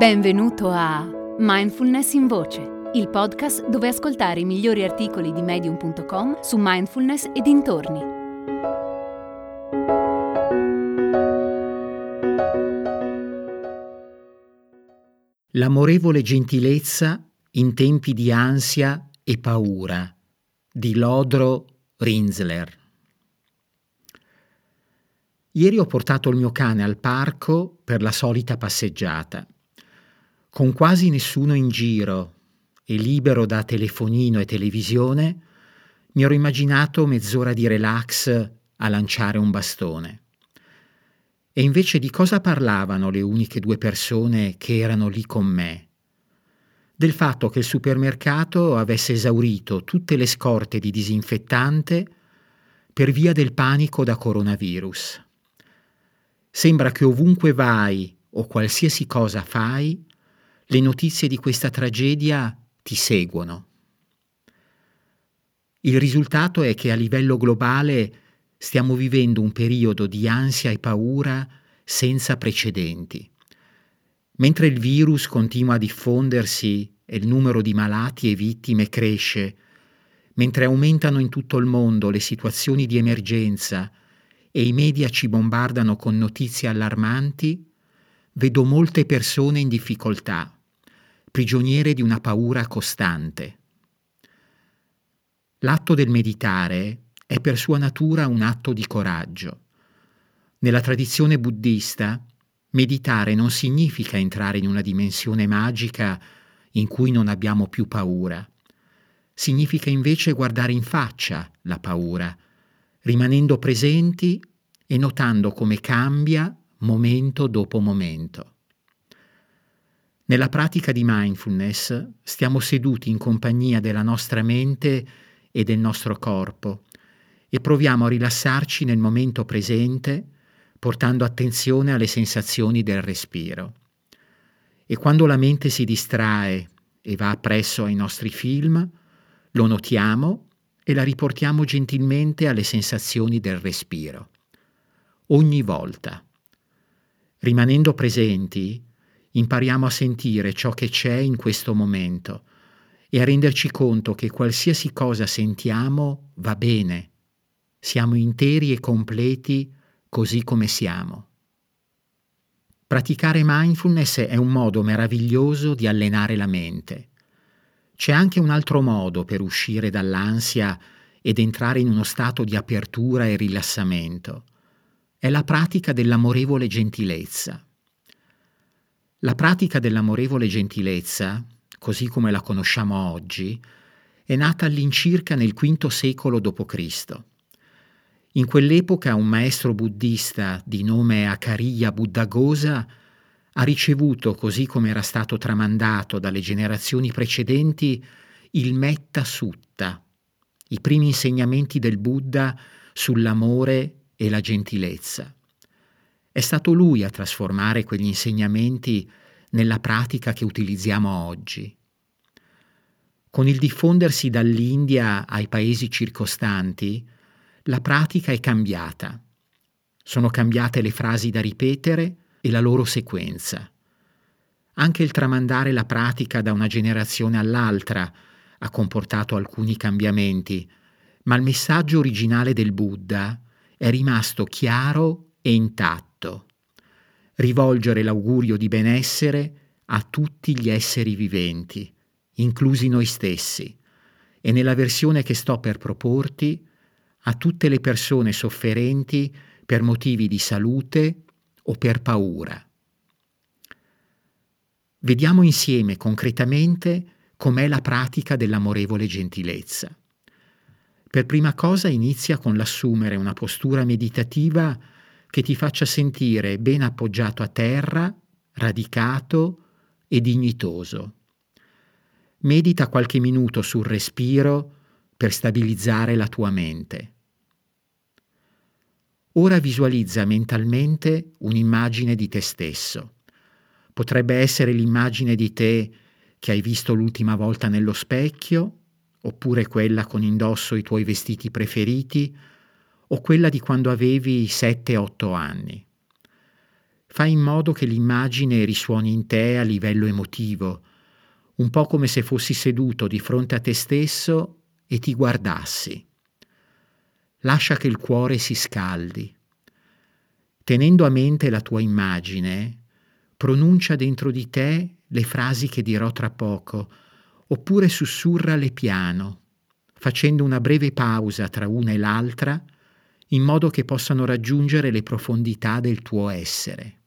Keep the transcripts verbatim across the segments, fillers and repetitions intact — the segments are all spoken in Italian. Benvenuto a Mindfulness in Voce, il podcast dove ascoltare i migliori articoli di Medium punto com su mindfulness e dintorni. L'amorevole gentilezza in tempi di ansia e paura di Lodro Rinzler. Ieri ho portato il mio cane al parco per la solita passeggiata. Con quasi nessuno in giro e libero da telefonino e televisione, mi ero immaginato mezz'ora di relax a lanciare un bastone. E invece di cosa parlavano le uniche due persone che erano lì con me? Del fatto che il supermercato avesse esaurito tutte le scorte di disinfettante per via del panico da coronavirus. Sembra che ovunque vai o qualsiasi cosa fai, le notizie di questa tragedia ti seguono. Il risultato è che a livello globale stiamo vivendo un periodo di ansia e paura senza precedenti. Mentre il virus continua a diffondersi e il numero di malati e vittime cresce, mentre aumentano in tutto il mondo le situazioni di emergenza e i media ci bombardano con notizie allarmanti, vedo molte persone in difficoltà, prigioniere di una paura costante. L'atto del meditare è per sua natura un atto di coraggio. Nella tradizione buddista, meditare non significa entrare in una dimensione magica in cui non abbiamo più paura. Significa invece guardare in faccia la paura, rimanendo presenti e notando come cambia momento dopo momento. Nella pratica di mindfulness stiamo seduti in compagnia della nostra mente e del nostro corpo e proviamo a rilassarci nel momento presente, portando attenzione alle sensazioni del respiro. E quando la mente si distrae e va appresso ai nostri film, lo notiamo e la riportiamo gentilmente alle sensazioni del respiro. Ogni volta. Rimanendo presenti, impariamo a sentire ciò che c'è in questo momento e a renderci conto che qualsiasi cosa sentiamo va bene. Siamo interi e completi così come siamo. Praticare mindfulness è un modo meraviglioso di allenare la mente. C'è anche un altro modo per uscire dall'ansia ed entrare in uno stato di apertura e rilassamento. È la pratica dell'amorevole gentilezza. La pratica dell'amorevole gentilezza, così come la conosciamo oggi, è nata all'incirca nel quinto secolo dopo Cristo. In quell'epoca un maestro buddista di nome Akariya Buddhagosa ha ricevuto, così come era stato tramandato dalle generazioni precedenti, il Metta Sutta, i primi insegnamenti del Buddha sull'amore e la gentilezza. È stato lui a trasformare quegli insegnamenti nella pratica che utilizziamo oggi. Con il diffondersi dall'India ai paesi circostanti, la pratica è cambiata. Sono cambiate le frasi da ripetere e la loro sequenza. Anche il tramandare la pratica da una generazione all'altra ha comportato alcuni cambiamenti, ma il messaggio originale del Buddha è rimasto chiaro e intatto. Rivolgere l'augurio di benessere a tutti gli esseri viventi, inclusi noi stessi, e nella versione che sto per proporti, a tutte le persone sofferenti per motivi di salute o per paura. Vediamo insieme concretamente com'è la pratica dell'amorevole gentilezza. Per prima cosa inizia con l'assumere una postura meditativa che ti faccia sentire ben appoggiato a terra, radicato e dignitoso. Medita qualche minuto sul respiro per stabilizzare la tua mente. Ora visualizza mentalmente un'immagine di te stesso. Potrebbe essere l'immagine di te che hai visto l'ultima volta nello specchio, oppure quella con indosso i tuoi vestiti preferiti, o quella di quando avevi sette otto anni. Fai in modo che l'immagine risuoni in te a livello emotivo, un po' come se fossi seduto di fronte a te stesso e ti guardassi. Lascia che il cuore si scaldi. Tenendo a mente la tua immagine, pronuncia dentro di te le frasi che dirò tra poco, oppure sussurrale piano, facendo una breve pausa tra una e l'altra, in modo che possano raggiungere le profondità del tuo essere.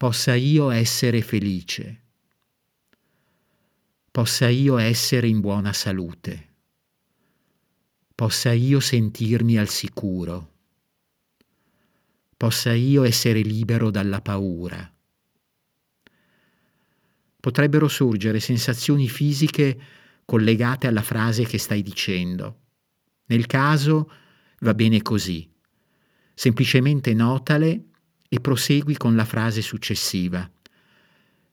Possa io essere felice. Possa io essere in buona salute. Possa io sentirmi al sicuro. Possa io essere libero dalla paura. Potrebbero sorgere sensazioni fisiche collegate alla frase che stai dicendo. Nel caso va bene così. Semplicemente notale e prosegui con la frase successiva.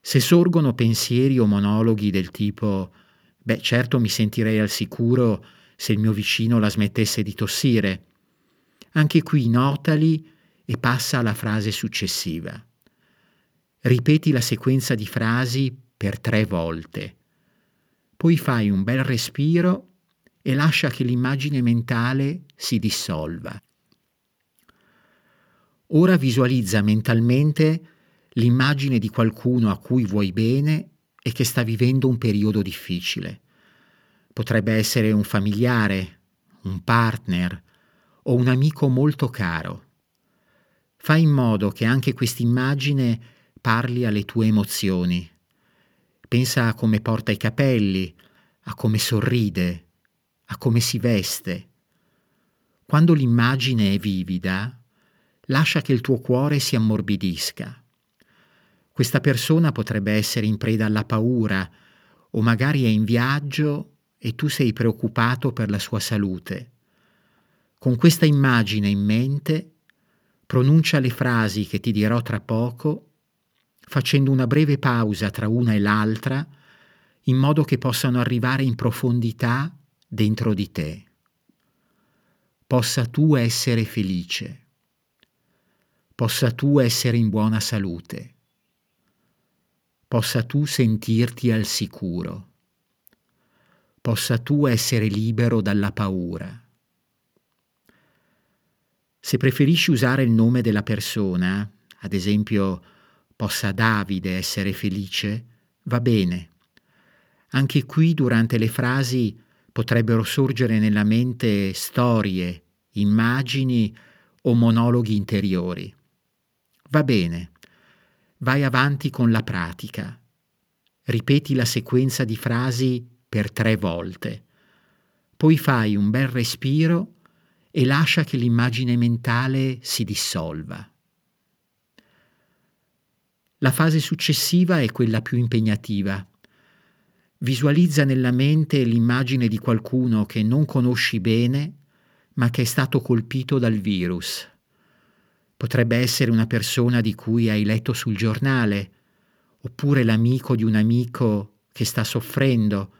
Se sorgono pensieri o monologhi del tipo «Beh, certo mi sentirei al sicuro se il mio vicino la smettesse di tossire», anche qui notali e passa alla frase successiva. Ripeti la sequenza di frasi per tre volte. Poi fai un bel respiro e lascia che l'immagine mentale si dissolva. Ora visualizza mentalmente l'immagine di qualcuno a cui vuoi bene e che sta vivendo un periodo difficile. Potrebbe essere un familiare, un partner o un amico molto caro. Fai in modo che anche quest'immagine parli alle tue emozioni. Pensa a come porta i capelli, a come sorride, a come si veste. Quando l'immagine è vivida, lascia che il tuo cuore si ammorbidisca. Questa persona potrebbe essere in preda alla paura o magari è in viaggio e tu sei preoccupato per la sua salute. Con questa immagine in mente, pronuncia le frasi che ti dirò tra poco, facendo una breve pausa tra una e l'altra, in modo che possano arrivare in profondità dentro di te. Possa tu essere felice. Possa tu essere in buona salute. Possa tu sentirti al sicuro. Possa tu essere libero dalla paura. Se preferisci usare il nome della persona, ad esempio possa Davide essere felice, va bene. Anche qui durante le frasi potrebbero sorgere nella mente storie, immagini o monologhi interiori. Va bene, vai avanti con la pratica. Ripeti la sequenza di frasi per tre volte. Poi fai un bel respiro e lascia che l'immagine mentale si dissolva. La fase successiva è quella più impegnativa. Visualizza nella mente l'immagine di qualcuno che non conosci bene, ma che è stato colpito dal virus. Potrebbe essere una persona di cui hai letto sul giornale, oppure l'amico di un amico che sta soffrendo,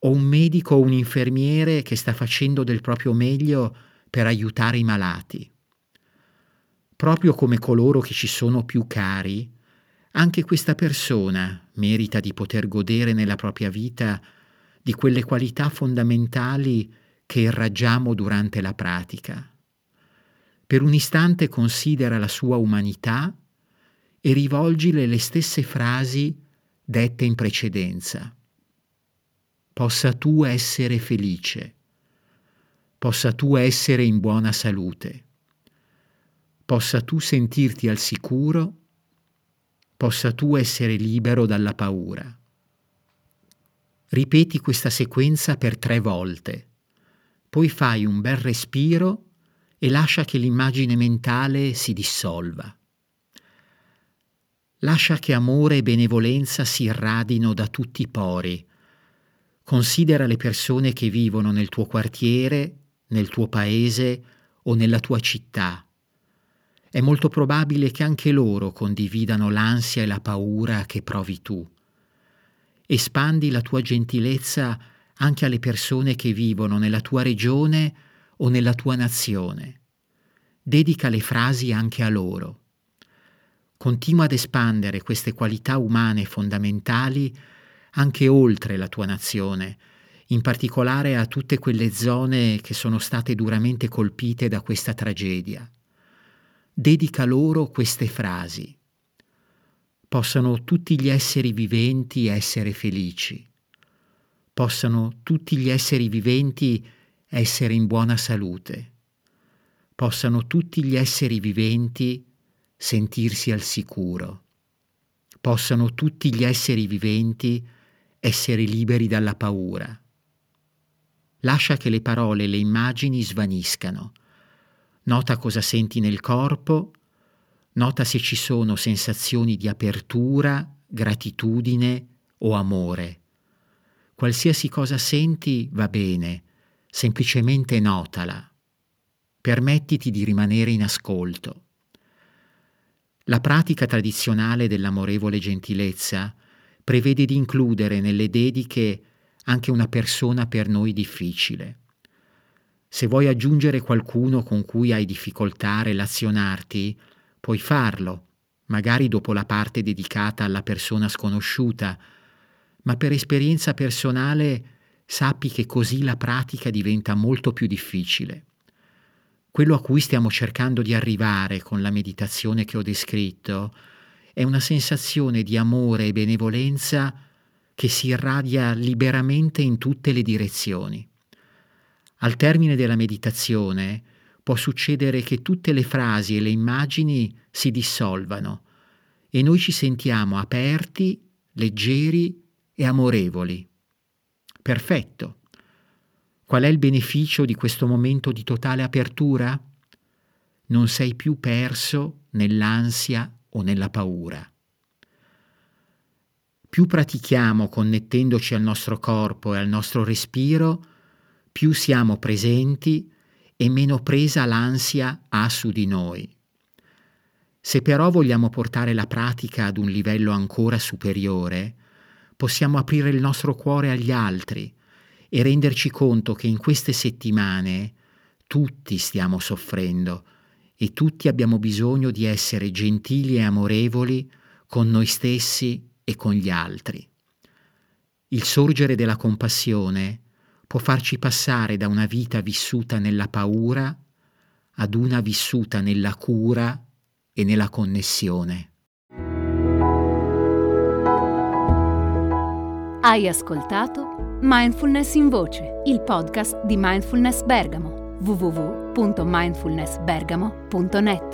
o un medico o un infermiere che sta facendo del proprio meglio per aiutare i malati. Proprio come coloro che ci sono più cari, anche questa persona merita di poter godere nella propria vita di quelle qualità fondamentali che irraggiamo durante la pratica. Per un istante considera la sua umanità e rivolgile le stesse frasi dette in precedenza. Possa tu essere felice. Possa tu essere in buona salute. Possa tu sentirti al sicuro. Possa tu essere libero dalla paura. Ripeti questa sequenza per tre volte. Poi fai un bel respiro e lascia che l'immagine mentale si dissolva. Lascia che amore e benevolenza si irradino da tutti i pori. Considera le persone che vivono nel tuo quartiere, nel tuo paese o nella tua città. È molto probabile che anche loro condividano l'ansia e la paura che provi tu. Espandi la tua gentilezza anche alle persone che vivono nella tua regione o nella tua nazione. Dedica le frasi anche a loro. Continua ad espandere queste qualità umane fondamentali anche oltre la tua nazione, in particolare a tutte quelle zone che sono state duramente colpite da questa tragedia. Dedica loro queste frasi. Possano tutti gli esseri viventi essere felici. Possano tutti gli esseri viventi essere in buona salute. Possano tutti gli esseri viventi sentirsi al sicuro. Possano tutti gli esseri viventi essere liberi dalla paura. Lascia che le parole e le immagini svaniscano. Nota cosa senti nel corpo, nota se ci sono sensazioni di apertura, gratitudine o amore. Qualsiasi cosa senti va bene, semplicemente notala. Permettiti di rimanere in ascolto. La pratica tradizionale dell'amorevole gentilezza prevede di includere nelle dediche anche una persona per noi difficile. Se vuoi aggiungere qualcuno con cui hai difficoltà a relazionarti, puoi farlo, magari dopo la parte dedicata alla persona sconosciuta, ma per esperienza personale sappi che così la pratica diventa molto più difficile. Quello a cui stiamo cercando di arrivare con la meditazione che ho descritto è una sensazione di amore e benevolenza che si irradia liberamente in tutte le direzioni. Al termine della meditazione può succedere che tutte le frasi e le immagini si dissolvano e noi ci sentiamo aperti, leggeri e amorevoli. Perfetto. Qual è il beneficio di questo momento di totale apertura? Non sei più perso nell'ansia o nella paura. Più pratichiamo connettendoci al nostro corpo e al nostro respiro, più siamo presenti e meno presa l'ansia ha su di noi. Se però vogliamo portare la pratica ad un livello ancora superiore, possiamo aprire il nostro cuore agli altri e renderci conto che in queste settimane tutti stiamo soffrendo e tutti abbiamo bisogno di essere gentili e amorevoli con noi stessi e con gli altri. Il sorgere della compassione può farci passare da una vita vissuta nella paura ad una vissuta nella cura e nella connessione. Hai ascoltato Mindfulness in Voce, il podcast di Mindfulness Bergamo, w w w punto mindfulness bergamo punto net.